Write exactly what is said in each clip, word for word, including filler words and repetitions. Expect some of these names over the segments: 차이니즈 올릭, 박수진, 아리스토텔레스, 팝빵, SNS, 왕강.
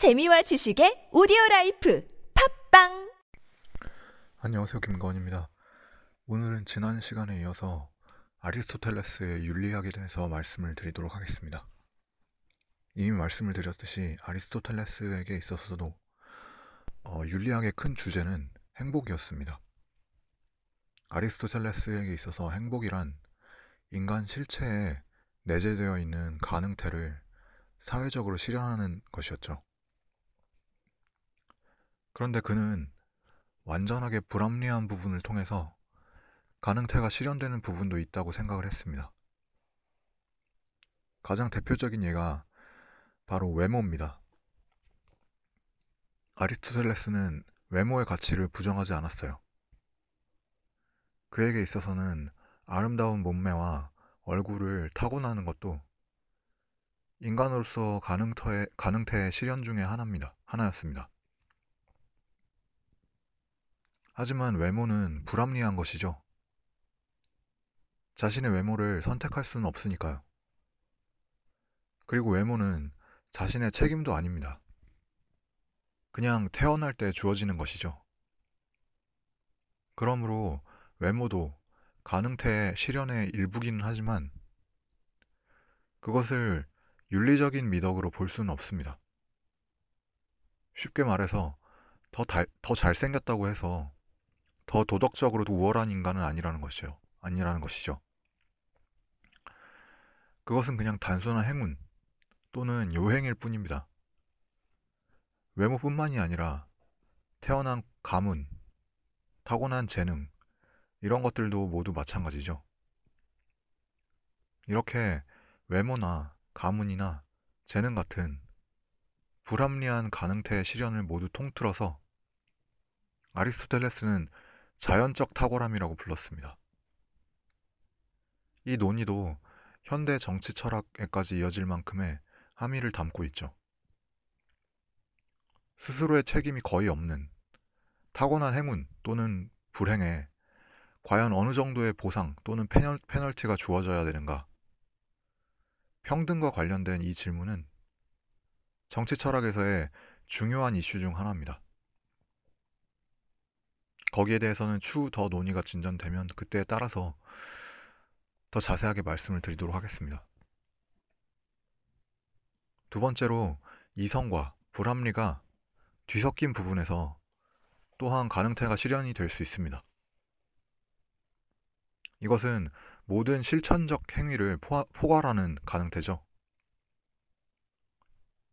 재미와 지식의 오디오라이프 팝빵! 안녕하세요, 김건희입니다. 오늘은 지난 시간에 이어서 아리스토텔레스의 윤리학에 대해서 말씀을 드리도록 하겠습니다. 이미 말씀을 드렸듯이 아리스토텔레스에게 있어서도 어, 윤리학의 큰 주제는 행복이었습니다. 아리스토텔레스에게 있어서 행복이란 인간 실체에 내재되어 있는 가능태를 사회적으로 실현하는 것이었죠. 그런데 그는 완전하게 불합리한 부분을 통해서 가능태가 실현되는 부분도 있다고 생각을 했습니다. 가장 대표적인 예가 바로 외모입니다. 아리스토텔레스는 외모의 가치를 부정하지 않았어요. 그에게 있어서는 아름다운 몸매와 얼굴을 타고나는 것도 인간으로서 가능태의, 가능태의 실현 중에 하나입니다. 하나였습니다. 하지만 외모는 불합리한 것이죠. 자신의 외모를 선택할 수는 없으니까요. 그리고 외모는 자신의 책임도 아닙니다. 그냥 태어날 때 주어지는 것이죠. 그러므로 외모도 가능태의 실현의 일부기는 하지만 그것을 윤리적인 미덕으로 볼 수는 없습니다. 쉽게 말해서 더, 달, 더 잘생겼다고 해서 더 도덕적으로도 우월한 인간은 아니라는 것이죠. 아니라는 것이죠. 그것은 그냥 단순한 행운 또는 요행일 뿐입니다. 외모뿐만이 아니라 태어난 가문, 타고난 재능 이런 것들도 모두 마찬가지죠. 이렇게 외모나 가문이나 재능 같은 불합리한 가능태의 실현을 모두 통틀어서 아리스토텔레스는 자연적 탁월함이라고 불렀습니다. 이 논의도 현대 정치 철학에까지 이어질 만큼의 함의를 담고 있죠. 스스로의 책임이 거의 없는 타고난 행운 또는 불행에 과연 어느 정도의 보상 또는 페널, 페널티가 주어져야 되는가? 평등과 관련된 이 질문은 정치 철학에서의 중요한 이슈 중 하나입니다. 거기에 대해서는 추후 더 논의가 진전되면 그때에 따라서 더 자세하게 말씀을 드리도록 하겠습니다. 두 번째로 이성과 불합리가 뒤섞인 부분에서 또한 가능태가 실현이 될 수 있습니다. 이것은 모든 실천적 행위를 포하, 포괄하는 가능태죠.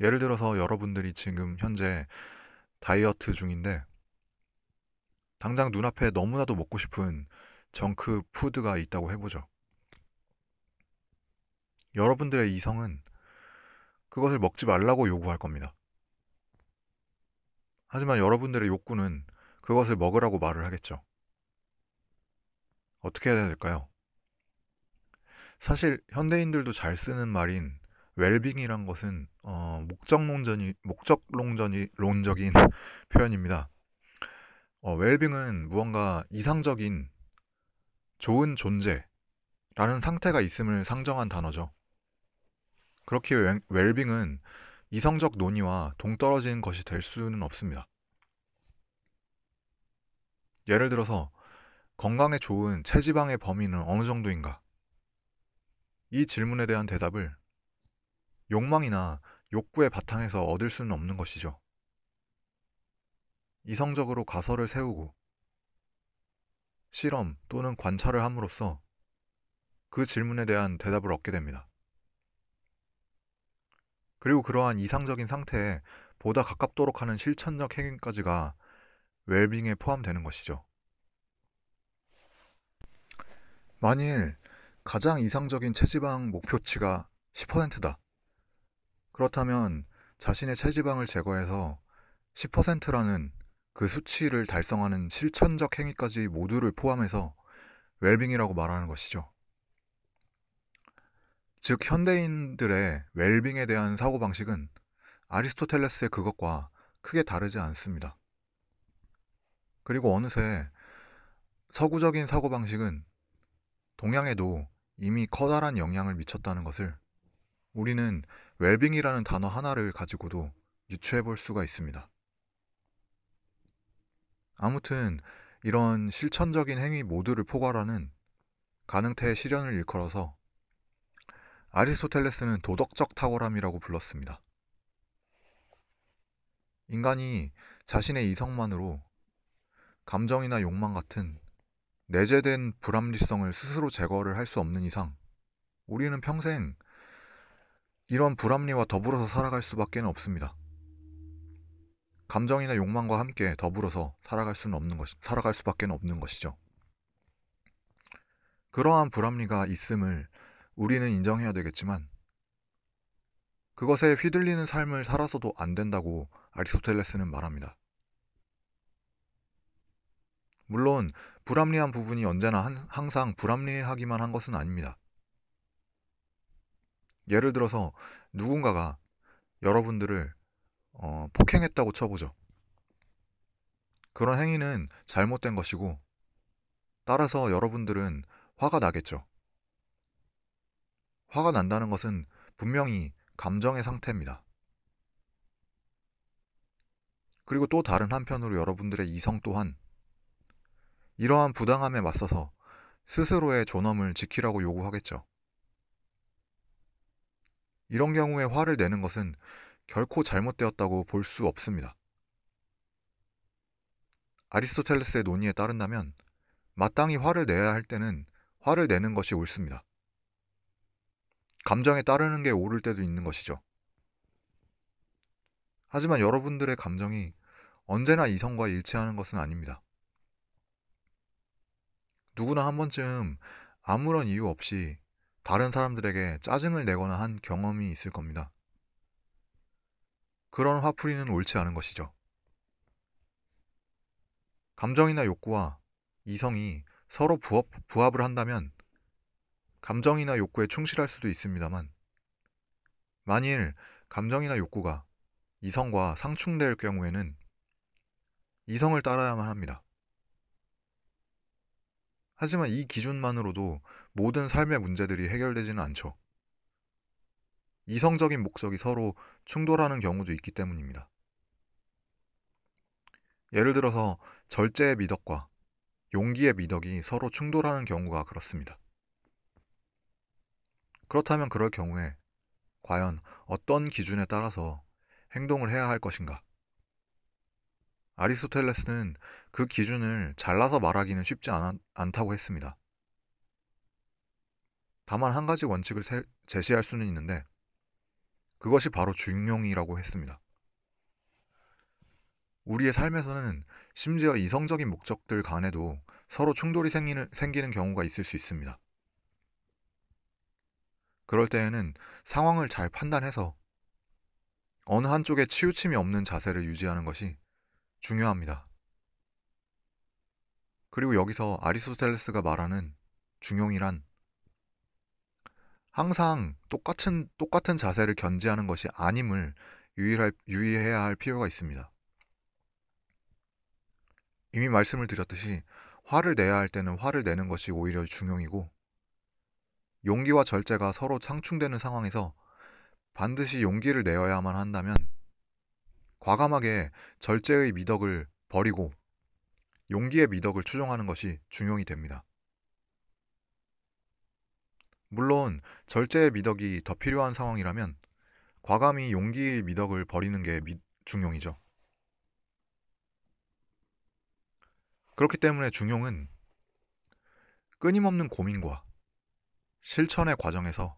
예를 들어서 여러분들이 지금 현재 다이어트 중인데 당장 눈앞에 너무나도 먹고 싶은 정크 푸드가 있다고 해보죠. 여러분들의 이성은 그것을 먹지 말라고 요구할 겁니다. 하지만 여러분들의 욕구는 그것을 먹으라고 말을 하겠죠. 어떻게 해야 될까요? 사실 현대인들도 잘 쓰는 말인 웰빙이란 것은 어, 목적론전이, 목적론전이, 론적인 표현입니다. 어, 웰빙은 무언가 이상적인 좋은 존재라는 상태가 있음을 상정한 단어죠. 그렇기에 웰, 웰빙은 이성적 논의와 동떨어진 것이 될 수는 없습니다. 예를 들어서 건강에 좋은 체지방의 범위는 어느 정도인가? 이 질문에 대한 대답을 욕망이나 욕구의 바탕에서 얻을 수는 없는 것이죠. 이성적으로 가설을 세우고 실험 또는 관찰을 함으로써 그 질문에 대한 대답을 얻게 됩니다. 그리고 그러한 이상적인 상태에 보다 가깝도록 하는 실천적 행위까지가 웰빙에 포함되는 것이죠. 만일 가장 이상적인 체지방 목표치가 십 퍼센트다. 그렇다면 자신의 체지방을 제거해서 십 퍼센트라는 그 수치를 달성하는 실천적 행위까지 모두를 포함해서 웰빙이라고 말하는 것이죠. 즉 현대인들의 웰빙에 대한 사고방식은 아리스토텔레스의 그것과 크게 다르지 않습니다. 그리고 어느새 서구적인 사고방식은 동양에도 이미 커다란 영향을 미쳤다는 것을 우리는 웰빙이라는 단어 하나를 가지고도 유추해 볼 수가 있습니다. 아무튼 이런 실천적인 행위 모두를 포괄하는 가능태의 실현을 일컬어서 아리스토텔레스는 도덕적 탁월함이라고 불렀습니다. 인간이 자신의 이성만으로 감정이나 욕망 같은 내재된 불합리성을 스스로 제거를 할 수 없는 이상 우리는 평생 이런 불합리와 더불어서 살아갈 수밖에 없습니다. 감정이나 욕망과 함께 더불어서 살아갈 수는 없는 것이, 살아갈 수밖에 없는 것이죠. 그러한 불합리가 있음을 우리는 인정해야 되겠지만 그것에 휘둘리는 삶을 살아서도 안 된다고 아리스토텔레스는 말합니다. 물론 불합리한 부분이 언제나 한, 항상 불합리하기만 한 것은 아닙니다. 예를 들어서 누군가가 여러분들을 어, 폭행했다고 쳐보죠. 그런 행위는 잘못된 것이고 따라서 여러분들은 화가 나겠죠. 화가 난다는 것은 분명히 감정의 상태입니다. 그리고 또 다른 한편으로 여러분들의 이성 또한 이러한 부당함에 맞서서 스스로의 존엄을 지키라고 요구하겠죠. 이런 경우에 화를 내는 것은 결코 잘못되었다고 볼 수 없습니다. 아리스토텔레스의 논의에 따른다면 마땅히 화를 내야 할 때는 화를 내는 것이 옳습니다. 감정에 따르는 게 옳을 때도 있는 것이죠. 하지만 여러분들의 감정이 언제나 이성과 일치하는 것은 아닙니다. 누구나 한 번쯤 아무런 이유 없이 다른 사람들에게 짜증을 내거나 한 경험이 있을 겁니다. 그런 화풀이는 옳지 않은 것이죠. 감정이나 욕구와 이성이 서로 부합, 부합을 한다면 감정이나 욕구에 충실할 수도 있습니다만 만일 감정이나 욕구가 이성과 상충될 경우에는 이성을 따라야만 합니다. 하지만 이 기준만으로도 모든 삶의 문제들이 해결되지는 않죠. 이성적인 목적이 서로 충돌하는 경우도 있기 때문입니다. 예를 들어서 절제의 미덕과 용기의 미덕이 서로 충돌하는 경우가 그렇습니다. 그렇다면 그럴 경우에 과연 어떤 기준에 따라서 행동을 해야 할 것인가? 아리스토텔레스는 그 기준을 잘라서 말하기는 쉽지 않, 않다고 했습니다. 다만 한 가지 원칙을 세, 제시할 수는 있는데 그것이 바로 중용이라고 했습니다. 우리의 삶에서는 심지어 이성적인 목적들 간에도 서로 충돌이 생기는, 생기는 경우가 있을 수 있습니다. 그럴 때에는 상황을 잘 판단해서 어느 한쪽에 치우침이 없는 자세를 유지하는 것이 중요합니다. 그리고 여기서 아리스토텔레스가 말하는 중용이란 항상 똑같은, 똑같은 자세를 견지하는 것이 아님을 유의할, 유의해야 할 필요가 있습니다. 이미 말씀을 드렸듯이 화를 내야 할 때는 화를 내는 것이 오히려 중용이고 용기와 절제가 서로 상충되는 상황에서 반드시 용기를 내어야만 한다면 과감하게 절제의 미덕을 버리고 용기의 미덕을 추종하는 것이 중용이 됩니다. 물론 절제의 미덕이 더 필요한 상황이라면 과감히 용기의 미덕을 버리는 게 미, 중용이죠. 그렇기 때문에 중용은 끊임없는 고민과 실천의 과정에서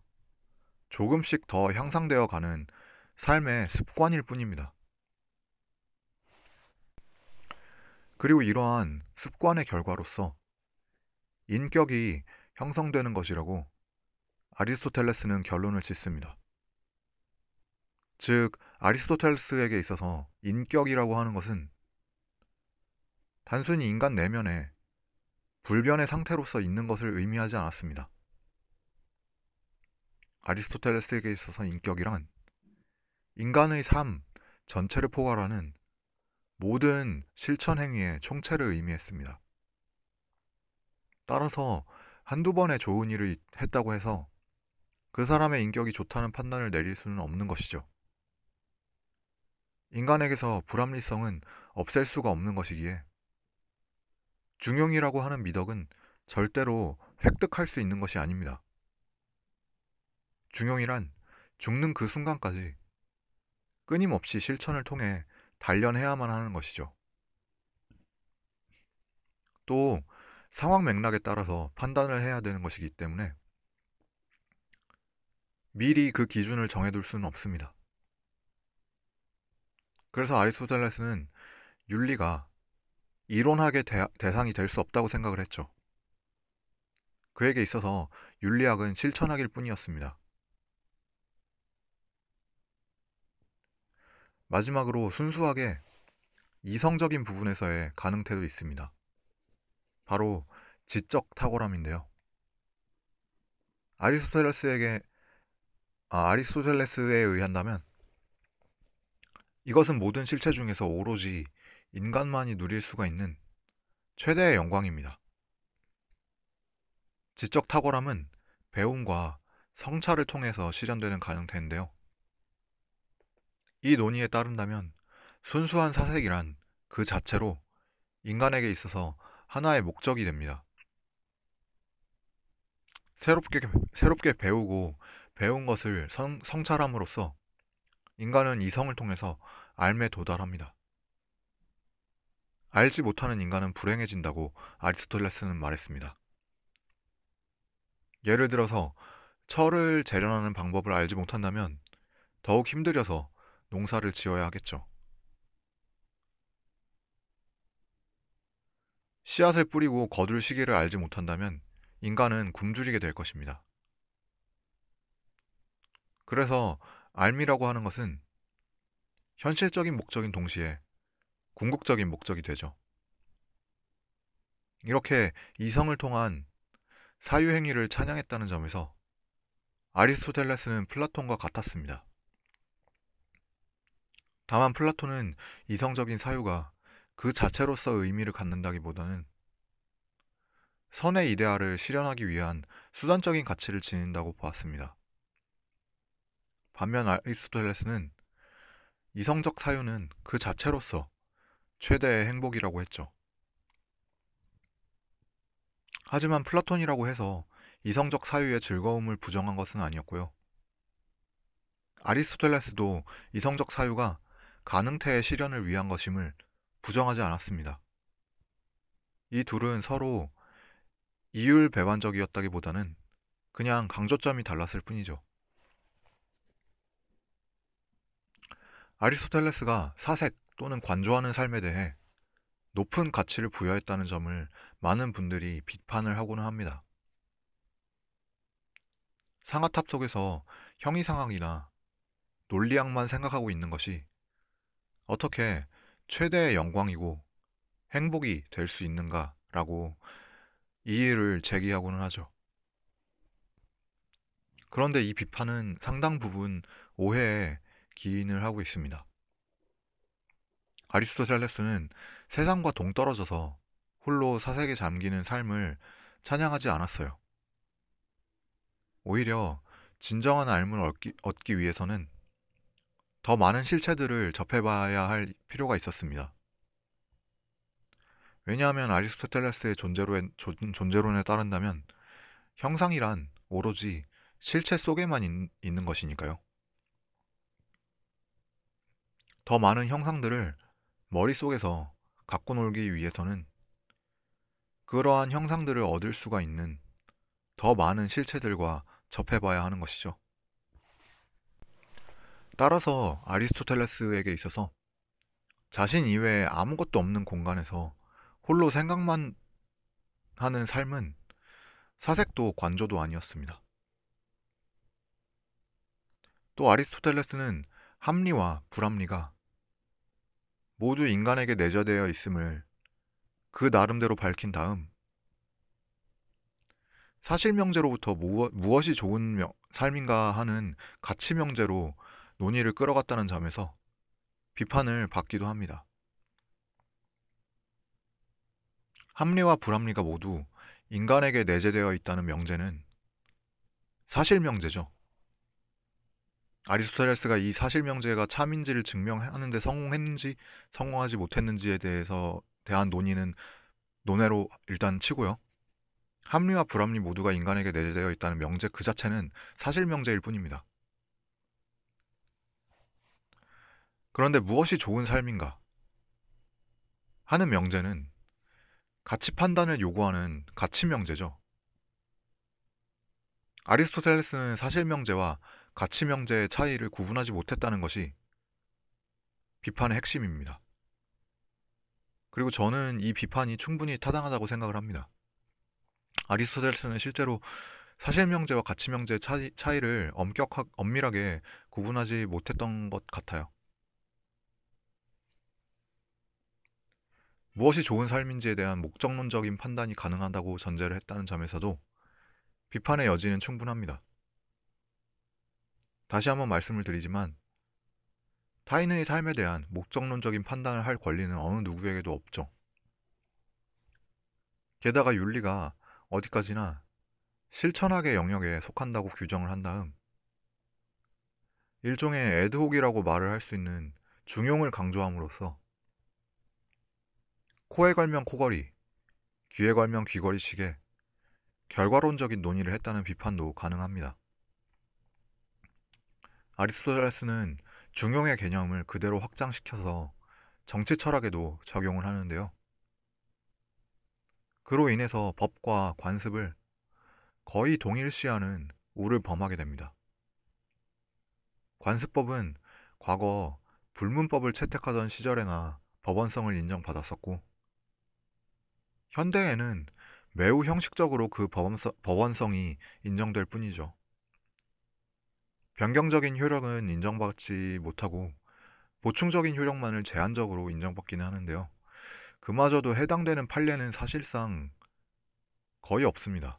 조금씩 더 향상되어 가는 삶의 습관일 뿐입니다. 그리고 이러한 습관의 결과로서 인격이 형성되는 것이라고 아리스토텔레스는 결론을 짓습니다. 즉, 아리스토텔레스에게 있어서 인격이라고 하는 것은 단순히 인간 내면에 불변의 상태로서 있는 것을 의미하지 않았습니다. 아리스토텔레스에게 있어서 인격이란 인간의 삶 전체를 포괄하는 모든 실천 행위의 총체를 의미했습니다. 따라서 한두 번의 좋은 일을 했다고 해서 그 사람의 인격이 좋다는 판단을 내릴 수는 없는 것이죠. 인간에게서 불합리성은 없앨 수가 없는 것이기에 중용이라고 하는 미덕은 절대로 획득할 수 있는 것이 아닙니다. 중용이란 죽는 그 순간까지 끊임없이 실천을 통해 단련해야만 하는 것이죠. 또 상황 맥락에 따라서 판단을 해야 되는 것이기 때문에 미리 그 기준을 정해둘 수는 없습니다. 그래서 아리스토텔레스는 윤리가 이론학의 대, 대상이 될 수 없다고 생각을 했죠. 그에게 있어서 윤리학은 실천학일 뿐이었습니다. 마지막으로 순수하게 이성적인 부분에서의 가능태도 있습니다. 바로 지적 탁월함인데요. 아리스토텔레스에게 아, 아리스토텔레스에 의한다면 이것은 모든 실체 중에서 오로지 인간만이 누릴 수가 있는 최대의 영광입니다. 지적 탁월함은 배움과 성찰을 통해서 실현되는 가능태인데요. 이 논의에 따른다면 순수한 사색이란 그 자체로 인간에게 있어서 하나의 목적이 됩니다. 새롭게, 새롭게 배우고 배운 것을 성, 성찰함으로써 인간은 이성을 통해서 알매 도달합니다. 알지 못하는 인간은 불행해진다고 아리스토텔레스는 말했습니다. 예를 들어서 철을 재련하는 방법을 알지 못한다면 더욱 힘들여서 농사를 지어야 하겠죠. 씨앗을 뿌리고 거둘 시기를 알지 못한다면 인간은 굶주리게 될 것입니다. 그래서 알미라고 하는 것은 현실적인 목적인 동시에 궁극적인 목적이 되죠. 이렇게 이성을 통한 사유행위를 찬양했다는 점에서 아리스토텔레스는 플라톤과 같았습니다. 다만 플라톤은 이성적인 사유가 그 자체로서 의미를 갖는다기보다는 선의 이데아를 실현하기 위한 수단적인 가치를 지닌다고 보았습니다. 반면 아리스토텔레스는 이성적 사유는 그 자체로서 최대의 행복이라고 했죠. 하지만 플라톤이라고 해서 이성적 사유의 즐거움을 부정한 것은 아니었고요. 아리스토텔레스도 이성적 사유가 가능태의 실현을 위한 것임을 부정하지 않았습니다. 이 둘은 서로 이율배반적이었다기보다는 그냥 강조점이 달랐을 뿐이죠. 아리스토텔레스가 사색 또는 관조하는 삶에 대해 높은 가치를 부여했다는 점을 많은 분들이 비판을 하고는 합니다. 상아탑 속에서 형이상학이나 논리학만 생각하고 있는 것이 어떻게 최대의 영광이고 행복이 될 수 있는가 라고 이의를 제기하고는 하죠. 그런데 이 비판은 상당 부분 오해에 기인을 하고 있습니다. 아리스토텔레스는 세상과 동떨어져서 홀로 사색에 잠기는 삶을 찬양하지 않았어요. 오히려 진정한 알을 얻기, 얻기 위해서는 더 많은 실체들을 접해봐야 할 필요가 있었습니다. 왜냐하면 아리스토텔레스의 존재론에 따른다면 형상이란 오로지 실체 속에만 있는 것이니까요. 더 많은 형상들을 머릿속에서 갖고 놀기 위해서는 그러한 형상들을 얻을 수가 있는 더 많은 실체들과 접해봐야 하는 것이죠. 따라서 아리스토텔레스에게 있어서 자신 이외에 아무것도 없는 공간에서 홀로 생각만 하는 삶은 사색도 관조도 아니었습니다. 또 아리스토텔레스는 합리와 불합리가 모두 인간에게 내재되어 있음을 그 나름대로 밝힌 다음 사실명제로부터 무엇이 좋은 삶인가 하는 가치명제로 논의를 끌어갔다는 점에서 비판을 받기도 합니다. 합리와 불합리가 모두 인간에게 내재되어 있다는 명제는 사실명제죠. 아리스토텔레스가 이 사실명제가 참인지를 증명하는 데 성공했는지 성공하지 못했는지에 대해서 대한 논의는 논외로 일단 치고요. 합리와 불합리 모두가 인간에게 내재되어 있다는 명제 그 자체는 사실명제일 뿐입니다. 그런데 무엇이 좋은 삶인가 하는 명제는 가치 판단을 요구하는 가치명제죠. 아리스토텔레스는 사실명제와 가치명제의 차이를 구분하지 못했다는 것이 비판의 핵심입니다. 그리고 저는 이 비판이 충분히 타당하다고 생각을 합니다. 아리스토텔레스는 실제로 사실명제와 가치명제의 차이, 차이를 엄격하, 엄밀하게 구분하지 못했던 것 같아요. 무엇이 좋은 삶인지에 대한 목적론적인 판단이 가능하다고 전제를 했다는 점에서도 비판의 여지는 충분합니다. 다시 한번 말씀을 드리지만 타인의 삶에 대한 목적론적인 판단을 할 권리는 어느 누구에게도 없죠. 게다가 윤리가 어디까지나 실천학의 영역에 속한다고 규정을 한 다음 일종의 애드혹이라고 말을 할 수 있는 중용을 강조함으로써 코에 걸면 코걸이, 귀에 걸면 귀걸이식의 결과론적인 논의를 했다는 비판도 가능합니다. 아리스토텔레스는 중용의 개념을 그대로 확장시켜서 정치 철학에도 적용을 하는데요. 그로 인해서 법과 관습을 거의 동일시하는 우를 범하게 됩니다. 관습법은 과거 불문법을 채택하던 시절에나 법원성을 인정받았었고, 현대에는 매우 형식적으로 그 법원성이 인정될 뿐이죠. 변경적인 효력은 인정받지 못하고 보충적인 효력만을 제한적으로 인정받기는 하는데요. 그마저도 해당되는 판례는 사실상 거의 없습니다.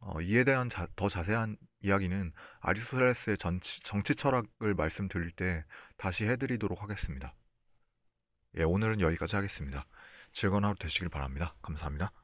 어, 이에 대한 자, 더 자세한 이야기는 아리스토텔레스의 정치, 정치 철학을 말씀드릴 때 다시 해드리도록 하겠습니다. 예, 오늘은 여기까지 하겠습니다. 즐거운 하루 되시길 바랍니다. 감사합니다.